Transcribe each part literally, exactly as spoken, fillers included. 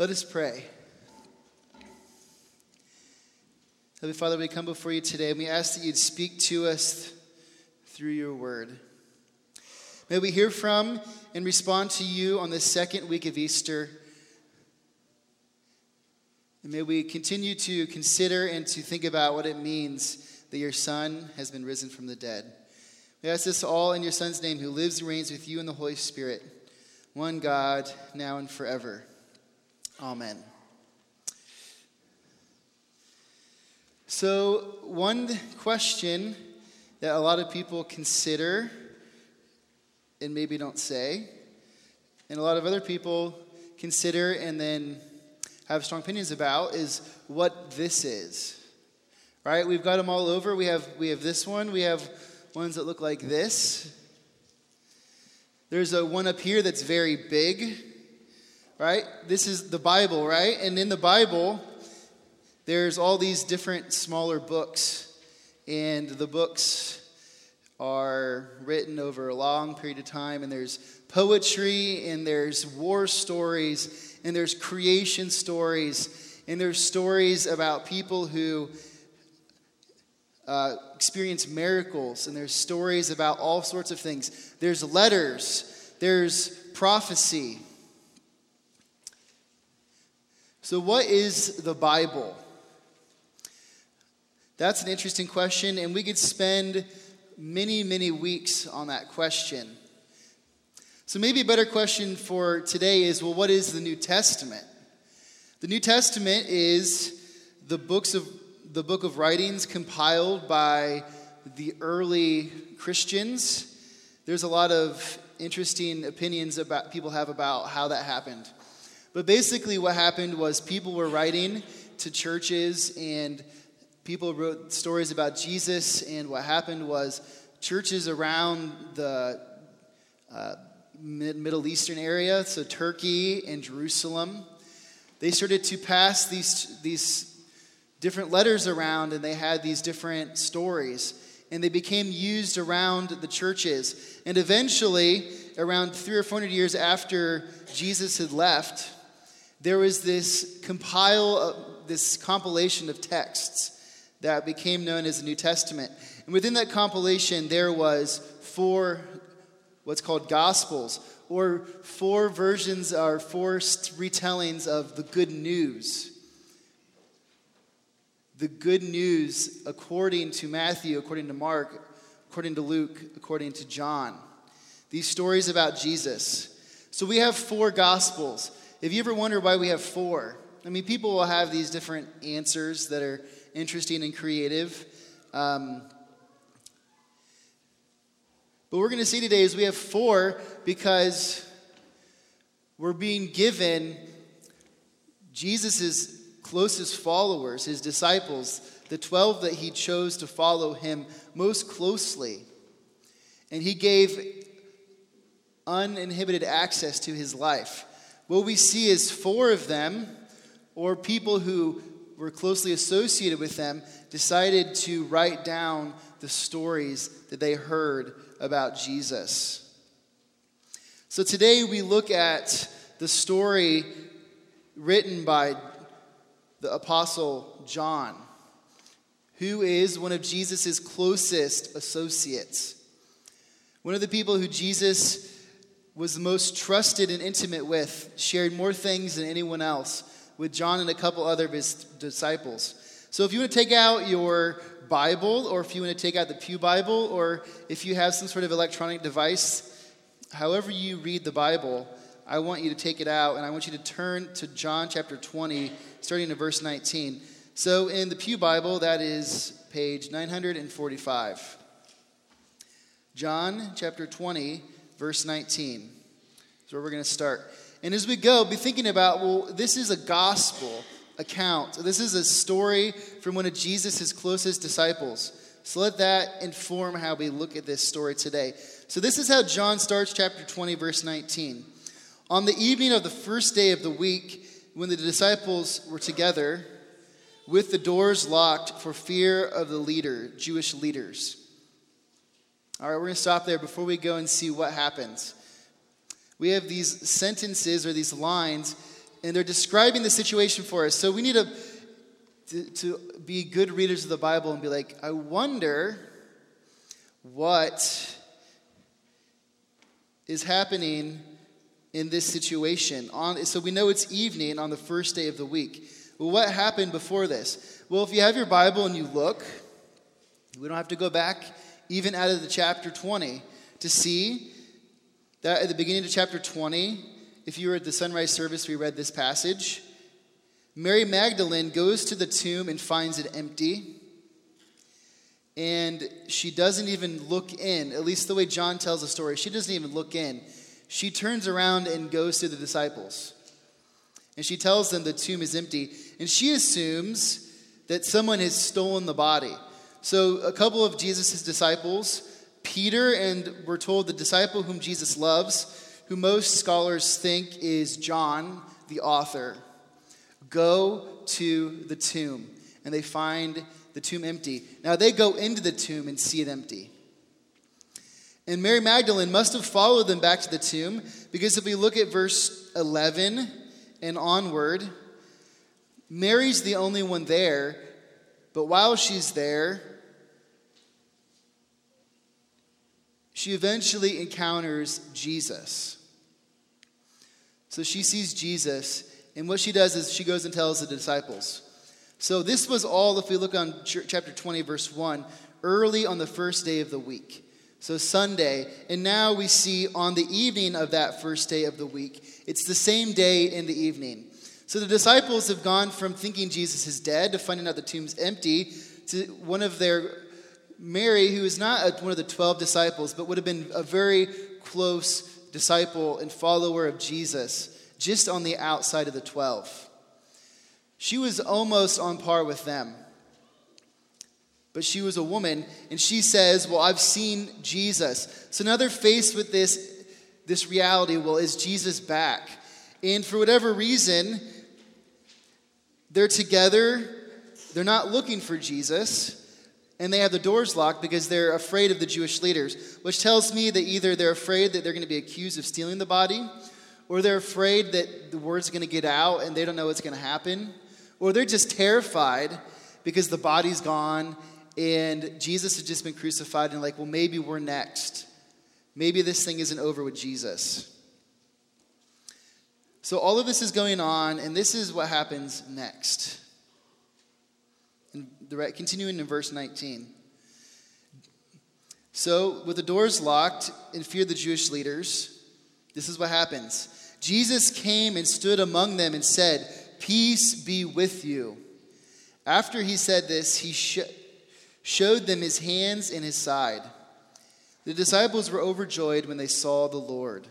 Let us pray. Heavenly Father, we come before you today, and we ask that you'd speak to us through your word. May we hear from and respond to you on the second week of Easter. And may we continue to consider and to think about what it means that your Son has been risen from the dead. We ask this all in your Son's name, who lives and reigns with you in the Holy Spirit, one God, now and forever. Amen. So, one question that a lot of people consider and maybe don't say, and a lot of other people consider and then have strong opinions about, is what this is, right? We've got them all over. We have we have this one. We have ones that look like this. There's a one up here that's very big, right? This is the Bible, right? And in the Bible, there's all these different smaller books, and the books are written over a long period of time, and there's poetry, and there's war stories, and there's creation stories, and there's stories about people who uh, experience miracles, and there's stories about all sorts of things. There's letters, there's prophecy. So what is the Bible? That's an interesting question, and we could spend many, many weeks on that question. So maybe a better question for today is, well, what is the New Testament? The New Testament is the books of the book of writings compiled by the early Christians. There's a lot of interesting opinions about people have about how that happened. But basically what happened was people were writing to churches, and people wrote stories about Jesus, and what happened was churches around the uh, Middle Eastern area, so Turkey and Jerusalem, they started to pass these, these different letters around, and they had these different stories, and they became used around the churches. And eventually, around three or four hundred years after Jesus had left, there was this compile, uh, this compilation of texts that became known as the New Testament. And within that compilation, there was four what's called Gospels, or four versions or four retellings of the good news. The good news according to Matthew, according to Mark, according to Luke, according to John. These stories about Jesus. So we have four Gospels. If you ever wonder why we have four, I mean, people will have these different answers that are interesting and creative. Um, but what we're going to see today is we have four because we're being given Jesus' closest followers, his disciples, the twelve that he chose to follow him most closely. And he gave uninhibited access to his life. What we see is four of them, or people who were closely associated with them, decided to write down the stories that they heard about Jesus. So today we look at the story written by the Apostle John, who is one of Jesus' closest associates. One of the people who Jesus was the most trusted and intimate with, shared more things than anyone else, with John and a couple other of his disciples. So if you want to take out your Bible, or if you want to take out the Pew Bible, or if you have some sort of electronic device, however you read the Bible, I want you to take it out, and I want you to turn to John chapter twenty, starting in verse nineteen. So in the Pew Bible, that is page nine forty-five. John chapter twenty, verse nineteen. That's where we're going to start. And as we go, be thinking about, well, this is a gospel account. This is a story from one of Jesus' closest disciples. So let that inform how we look at this story today. So this is how John starts chapter twenty, verse nineteen. On the evening of the first day of the week, when the disciples were together, with the doors locked for fear of the leader, Jewish leaders. All right, we're going to stop there before we go and see what happens. We have these sentences or these lines and they're describing the situation for us. So we need to, to, to be good readers of the Bible and be like, I wonder what is happening in this situation. On, so we know it's evening on the first day of the week. Well, what happened before this? Well, if you have your Bible and you look, we don't have to go back even out of the chapter twenty to see that at the beginning of chapter twenty, if you were at the sunrise service, we read this passage. Mary Magdalene goes to the tomb and finds it empty. And she doesn't even look in, at least the way John tells the story. She doesn't even look in. She turns around and goes to the disciples. And she tells them the tomb is empty. And she assumes that someone has stolen the body. So a couple of Jesus' disciples, Peter, and we're told the disciple whom Jesus loves, who most scholars think is John, the author, go to the tomb. And they find the tomb empty. Now they go into the tomb and see it empty. And Mary Magdalene must have followed them back to the tomb, because if we look at verse eleven and onward, Mary's the only one there, but while she's there, she eventually encounters Jesus. So she sees Jesus, and what she does is she goes and tells the disciples. So this was all, if we look on chapter twenty, verse one, early on the first day of the week. So Sunday, and now we see on the evening of that first day of the week. It's the same day in the evening. So the disciples have gone from thinking Jesus is dead to finding out the tomb's empty to one of their, Mary, who is not one of the twelve disciples, but would have been a very close disciple and follower of Jesus, just on the outside of the twelve. She was almost on par with them. But she was a woman, and she says, well, I've seen Jesus. So now they're faced with this, this reality, well, is Jesus back? And for whatever reason, they're together, they're not looking for Jesus, and they have the doors locked because they're afraid of the Jewish leaders, which tells me that either they're afraid that they're going to be accused of stealing the body, or they're afraid that the word's going to get out and they don't know what's going to happen. Or they're just terrified because the body's gone and Jesus has just been crucified and like, well, maybe we're next. Maybe this thing isn't over with Jesus. So all of this is going on, and this is what happens next. And the, continuing in verse nineteen. So with the doors locked in fear of the Jewish leaders, this is what happens. Jesus came and stood among them and said, "Peace be with you." After he said this, he sh- showed them his hands and his side. The disciples were overjoyed when they saw the Lord.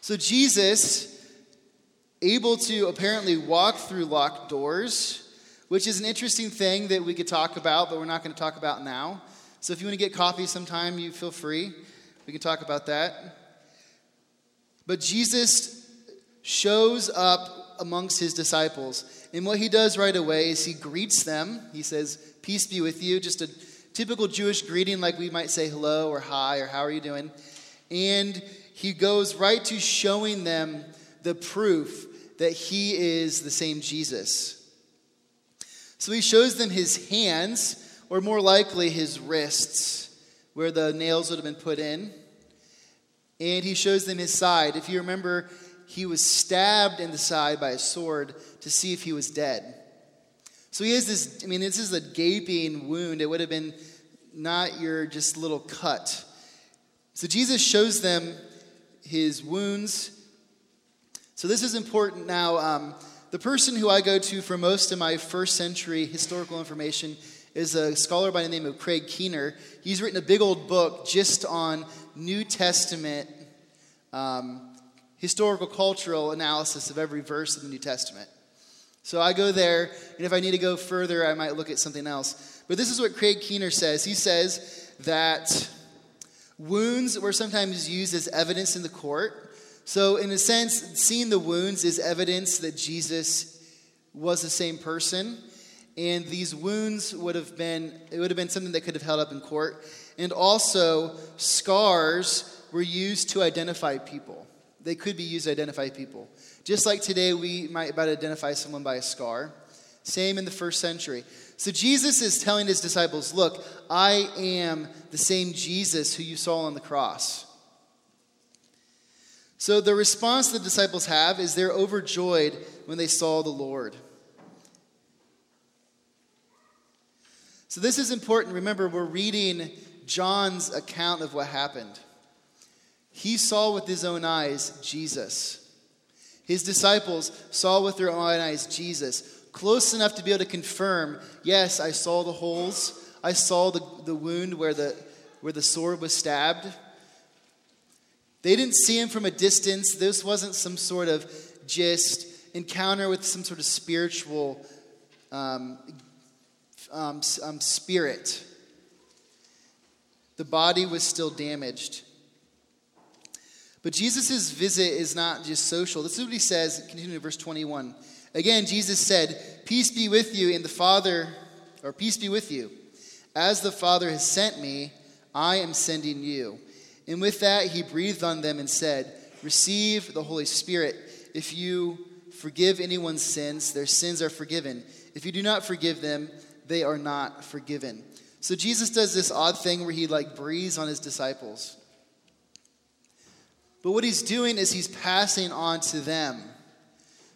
So Jesus, able to apparently walk through locked doors, which is an interesting thing that we could talk about, but we're not going to talk about now. So if you want to get coffee sometime, you feel free. We can talk about that. But Jesus shows up amongst his disciples. And what he does right away is he greets them. He says, "Peace be with you." Just a typical Jewish greeting, like we might say hello or hi or how are you doing. And he goes right to showing them the proof that he is the same Jesus. So he shows them his hands, or more likely his wrists, where the nails would have been put in. And he shows them his side. If you remember, he was stabbed in the side by a sword to see if he was dead. So he has this, I mean, this is a gaping wound. It would have been not your just little cut. So Jesus shows them his wounds. So this is important now. Um, the person who I go to for most of my first century historical information is a scholar by the name of Craig Keener. He's written a big old book just on New Testament um, historical cultural analysis of every verse of the New Testament. So I go there, and if I need to go further, I might look at something else. But this is what Craig Keener says. He says that wounds were sometimes used as evidence in the court. So in a sense, seeing the wounds is evidence that Jesus was the same person. And these wounds would have been, it would have been something that could have held up in court. And also, scars were used to identify people. They could be used to identify people. Just like today, we might about identify someone by a scar. Same in the first century. So Jesus is telling his disciples, look, I am the same Jesus who you saw on the cross. So the response the disciples have is they're overjoyed when they saw the Lord. So this is important. Remember, we're reading John's account of what happened. He saw with his own eyes Jesus. His disciples saw with their own eyes Jesus. Close enough to be able to confirm, yes, I saw the holes. I saw the, the wound where the, where the sword was stabbed. They didn't see him from a distance. This wasn't some sort of just encounter with some sort of spiritual um Um, um, spirit. The body was still damaged. But Jesus' visit is not just social. This is what he says, continuing in verse twenty-one. Again, Jesus said, peace be with you and the Father, or peace be with you. As the Father has sent me, I am sending you. And with that, he breathed on them and said, receive the Holy Spirit. If you forgive anyone's sins, their sins are forgiven. If you do not forgive them, they are not forgiven. So Jesus does this odd thing where he like breathes on his disciples. But what he's doing is he's passing on to them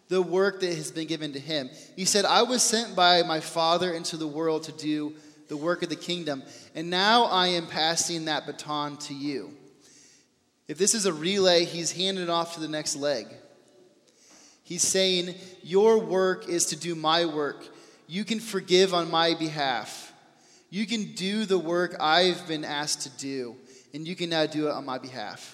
the work that has been given to him. He said, I was sent by my Father into the world to do the work of the kingdom. And now I am passing that baton to you. If this is a relay, he's handing it off to the next leg. He's saying, your work is to do my work. You can forgive on my behalf. You can do the work I've been asked to do, and you can now do it on my behalf.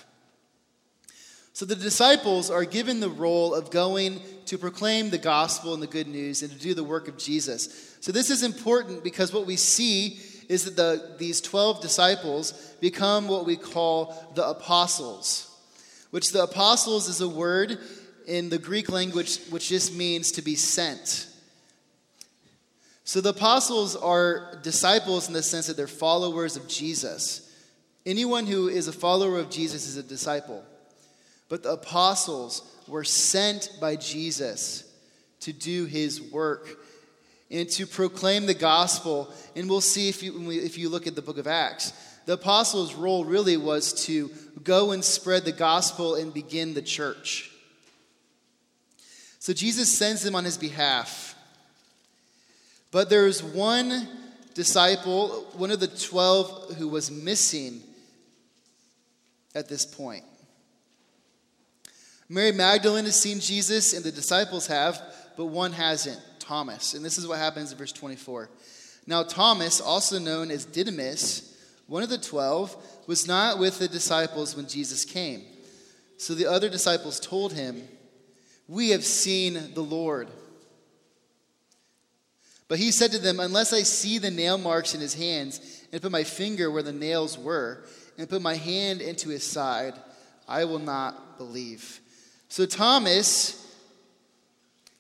So the disciples are given the role of going to proclaim the gospel and the good news and to do the work of Jesus. So this is important because what we see is that the, these twelve disciples become what we call the apostles, which the apostles is a word in the Greek language which just means to be sent. So the apostles are disciples in the sense that they're followers of Jesus. Anyone who is a follower of Jesus is a disciple. But the apostles were sent by Jesus to do his work and to proclaim the gospel. And we'll see if you, when we, if you look at the book of Acts, the apostles' role really was to go and spread the gospel and begin the church. So Jesus sends them on his behalf. But there was one disciple, one of the twelve, who was missing at this point. Mary Magdalene has seen Jesus, and the disciples have, but one hasn't, Thomas. And this is what happens in verse twenty-four. Now Thomas, also known as Didymus, one of the twelve, was not with the disciples when Jesus came. So the other disciples told him, we have seen the Lord. But he said to them, unless I see the nail marks in his hands and put my finger where the nails were and put my hand into his side, I will not believe. So Thomas,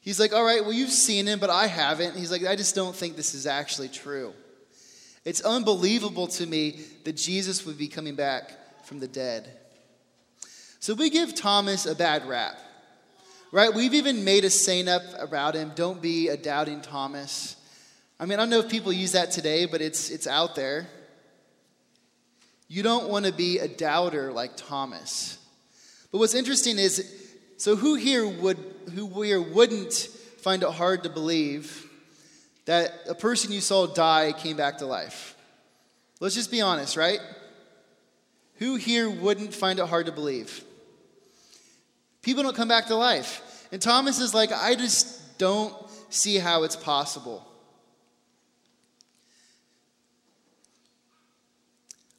he's like, all right, well, you've seen him, but I haven't. He's like, I just don't think this is actually true. It's unbelievable to me that Jesus would be coming back from the dead. So we give Thomas a bad rap. Right? We've even made a saying up about him. Don't be a doubting Thomas. I mean, I don't know if people use that today, but it's it's out there. You don't want to be a doubter like Thomas. But what's interesting is, so who here would who here wouldn't find it hard to believe that a person you saw die came back to life? Let's just be honest, right? Who here wouldn't find it hard to believe? People don't come back to life. And Thomas is like, I just don't see how it's possible.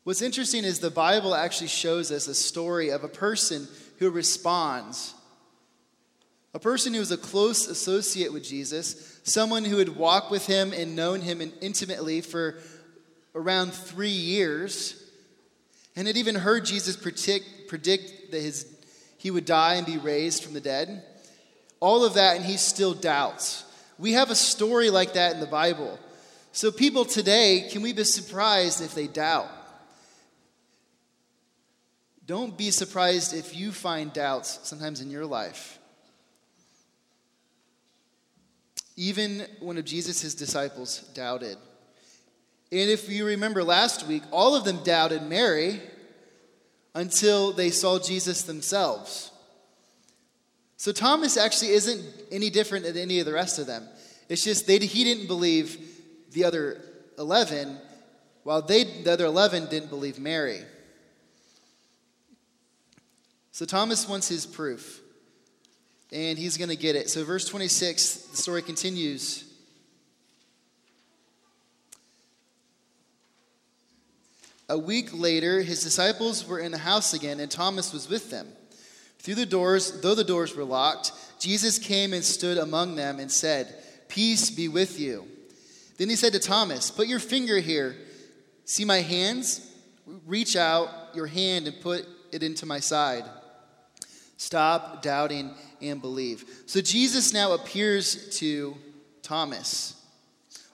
What's interesting is the Bible actually shows us a story of a person who responds. A person who was a close associate with Jesus, someone who had walked with him and known him intimately for around three years, and had even heard Jesus predict, predict that his he would die and be raised from the dead. All of that, and he still doubts. We have a story like that in the Bible. So people today, can we be surprised if they doubt? Don't be surprised if you find doubts sometimes in your life. even one of Jesus' disciples doubted. And if you remember last week, all of them doubted Mary until they saw Jesus themselves. So Thomas actually isn't any different than any of the rest of them. It's just they he didn't believe the other eleven, while they the other eleven didn't believe Mary. So Thomas wants his proof, and he's going to get it. So verse twenty-six, the story continues. A week later, his disciples were in the house again, and Thomas was with them. Through the doors, though the doors were locked, Jesus came and stood among them and said, "Peace be with you." Then he said to Thomas, "Put your finger here. See my hands? Reach out your hand and put it into my side. Stop doubting and believe." So Jesus now appears to Thomas.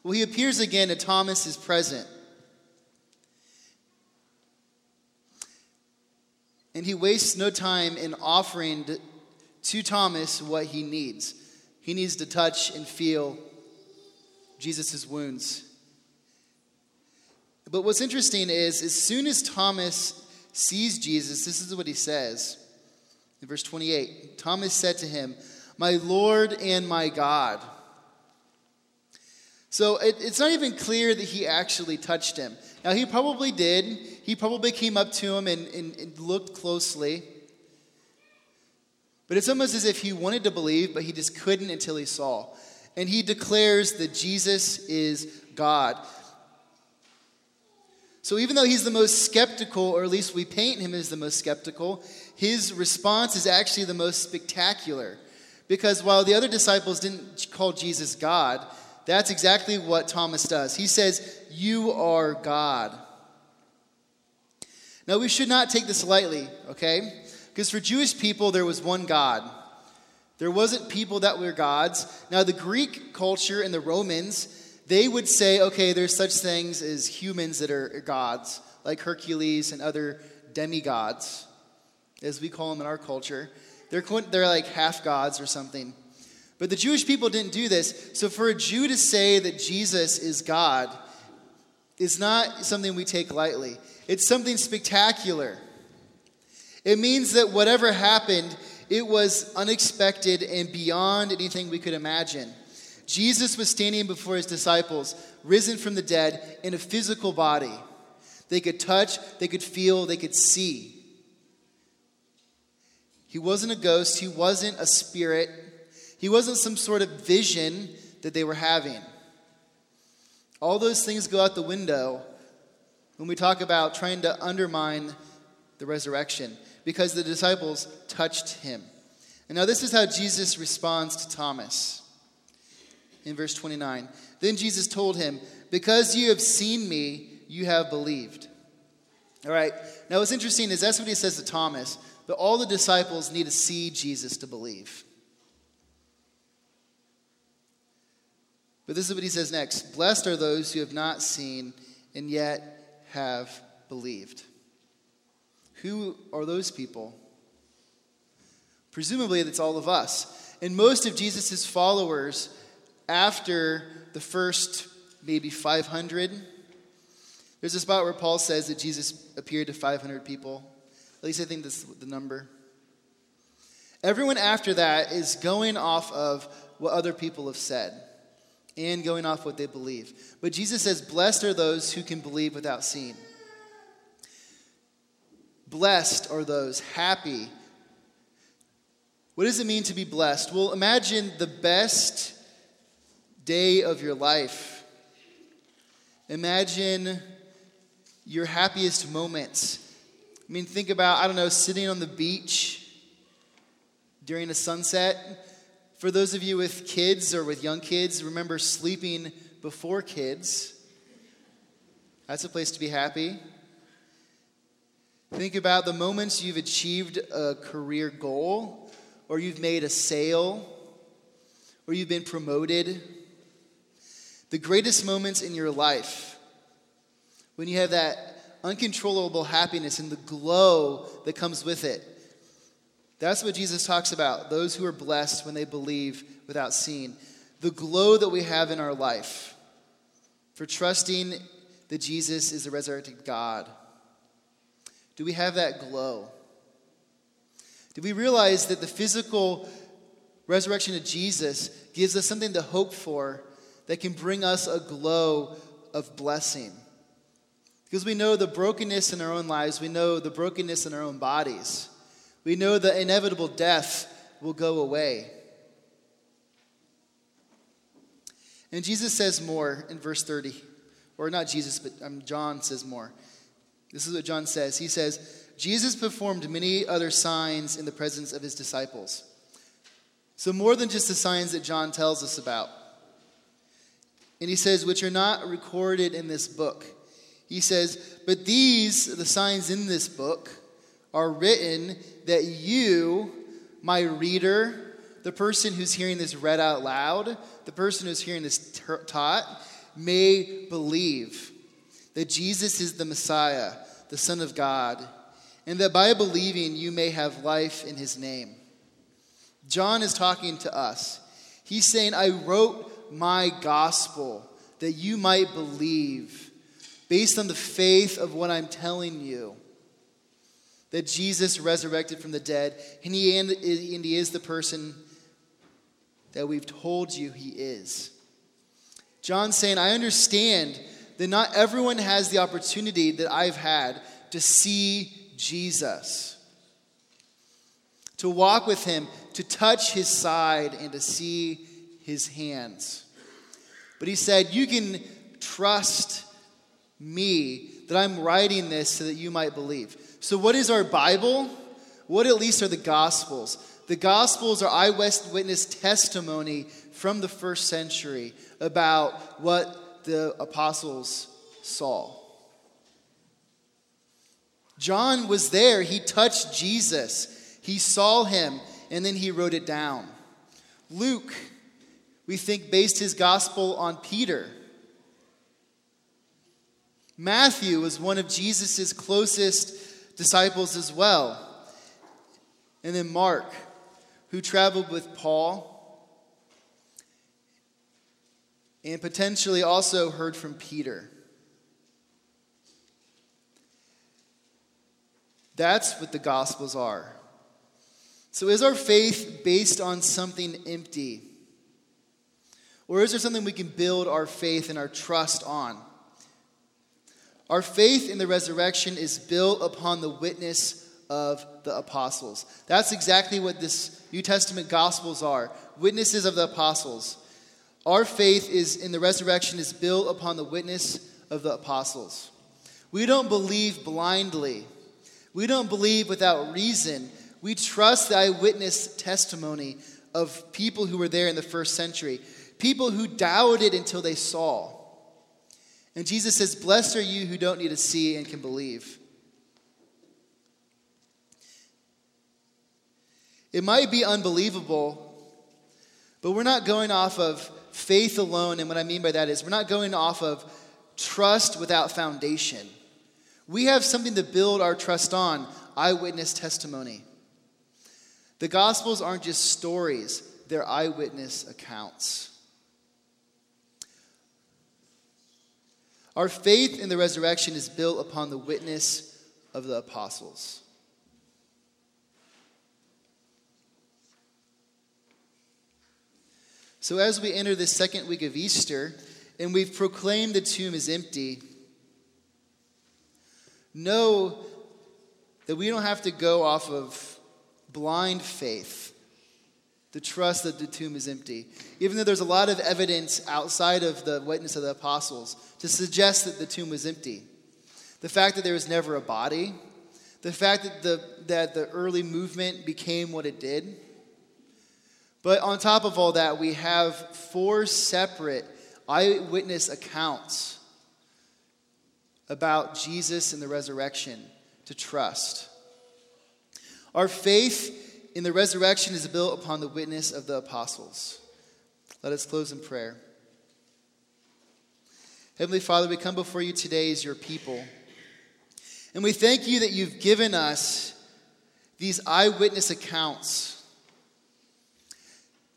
Well, he appears again and Thomas is present. And he wastes no time in offering to Thomas what he needs. He needs to touch and feel Jesus' wounds. But what's interesting is, as soon as Thomas sees Jesus, this is what he says. In verse twenty-eight, Thomas said to him, "My Lord and my God." So it, it's not even clear that he actually touched him. Now he probably did. He probably came up to him and, and, and looked closely. But it's almost as if he wanted to believe, but he just couldn't until he saw. And he declares that Jesus is God. So even though he's the most skeptical, or at least we paint him as the most skeptical, his response is actually the most spectacular. Because while the other disciples didn't call Jesus God, that's exactly what Thomas does. He says, "You are God." Now, we should not take this lightly, okay? Because for Jewish people, there was one God. There wasn't people that were gods. Now, the Greek culture and the Romans, they would say, okay, there's such things as humans that are gods, like Hercules and other demigods, as we call them in our culture. They're, they're like half gods or something. But the Jewish people didn't do this. So for a Jew to say that Jesus is God is not something we take lightly. It's something spectacular. It means that whatever happened, it was unexpected and beyond anything we could imagine. Jesus was standing before his disciples, risen from the dead, in a physical body. They could touch, they could feel, they could see. He wasn't a ghost. He wasn't a spirit. He wasn't some sort of vision that they were having. All those things go out the window when we talk about trying to undermine the resurrection, because the disciples touched him. And now this is how Jesus responds to Thomas in verse twenty-nine. Then Jesus told him, "Because you have seen me, you have believed." All right. Now what's interesting is that's what he says to Thomas, but all the disciples need to see Jesus to believe. But this is what he says next. "Blessed are those who have not seen and yet have believed." Who are those people? Presumably, that's all of us. And most of Jesus' followers, after the first maybe five hundred, there's a spot where Paul says that Jesus appeared to five hundred people. At least I think that's the number. Everyone after that is going off of what other people have said and going off what they believe. But Jesus says, "Blessed are those who can believe without seeing." Blessed are those, happy. What does it mean to be blessed? Well, imagine the best day of your life. Imagine your happiest moments. I mean, think about, I don't know, sitting on the beach during a sunset. For those of you with kids or with young kids, remember sleeping before kids. That's a place to be happy. Think about the moments you've achieved a career goal, or you've made a sale, or you've been promoted. The greatest moments in your life, when you have that uncontrollable happiness and the glow that comes with it. That's what Jesus talks about, those who are blessed when they believe without seeing. the glow that we have in our life for trusting that Jesus is the resurrected God? Do we have that glow? Do we realize that the physical resurrection of Jesus gives us something to hope for that can bring us a glow of blessing? Because we know the brokenness in our own lives. We know the brokenness in our own bodies. We know the inevitable death will go away. And Jesus says more in verse thirty. Or not Jesus, but um, John says more. This is what John says. He says, Jesus performed many other signs in the presence of his disciples. So more than just the signs that John tells us about. And he says, which are not recorded in this book. He says, but these, the signs in this book, are written that you, my reader, the person who's hearing this read out loud, the person who's hearing this t- taught, may believe that Jesus is the Messiah, the Son of God, and that by believing you may have life in his name. John is talking to us. He's saying, I wrote my gospel that you might believe based on the faith of what I'm telling you, that Jesus resurrected from the dead, and he, and he is the person that we've told you he is. John's saying, I understand that not everyone has the opportunity that I've had to see Jesus, to walk with him, to touch his side, and to see his hands. But he said, you can trust me that I'm writing this so that you might believe. So what is our Bible? What at least are the Gospels? The Gospels are eyewitness testimony from the first century about what the apostles saw. John was there. He touched Jesus. He saw him, and then he wrote it down. Luke, we think, based his gospel on Peter. Matthew was one of Jesus' closest disciples as well. And then Mark, who traveled with Paul and potentially also heard from Peter. That's what the Gospels are. So is our faith based on something empty? Or is there something we can build our faith and our trust on? Our faith in the resurrection is built upon the witness of the apostles. That's exactly what this New Testament Gospels are, witnesses of the apostles. Our faith is in the resurrection is built upon the witness of the apostles. We don't believe blindly. We don't believe without reason. We trust the eyewitness testimony of people who were there in the first century, people who doubted until they saw. And Jesus says, blessed are you who don't need to see and can believe. It might be unbelievable, but we're not going off of faith alone. And what I mean by that is we're not going off of trust without foundation. We have something to build our trust on, eyewitness testimony. The Gospels aren't just stories, they're eyewitness accounts. Our faith in the resurrection is built upon the witness of the apostles. So as we enter this second week of Easter, and we've proclaimed the tomb is empty, know that we don't have to go off of blind faith to trust that the tomb is empty. Even though there's a lot of evidence outside of the witness of the apostles to suggest that the tomb was empty. The fact that there was never a body. The fact that the that the early movement became what it did. But on top of all that, we have four separate eyewitness accounts about Jesus and the resurrection to trust. Our faith in the resurrection is built upon the witness of the apostles. Let us close in prayer. Heavenly Father, we come before you today as your people. And we thank you that you've given us these eyewitness accounts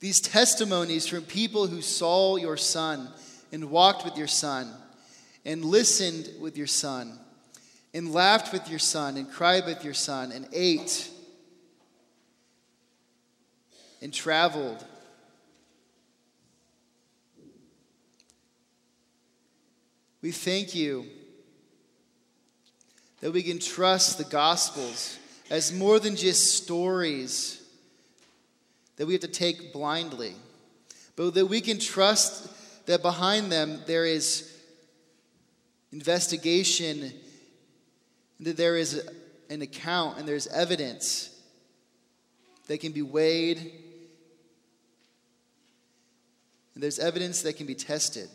these testimonies from people who saw your son and walked with your son and listened with your son and laughed with your son and cried with your son and ate and traveled. We thank you that we can trust the Gospels as more than just stories that we have to take blindly, but that we can trust that behind them there is investigation, that there is an account and there's evidence that can be weighed, and there's evidence that can be tested.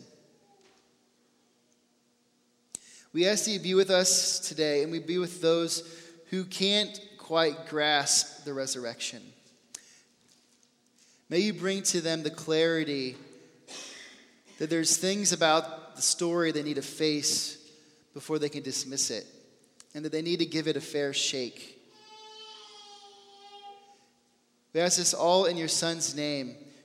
We ask that you be with us today, and we be with those who can't quite grasp the resurrection. May you bring to them the clarity that there's things about the story they need to face before they can dismiss it, and that they need to give it a fair shake. We ask this all in your Son's name,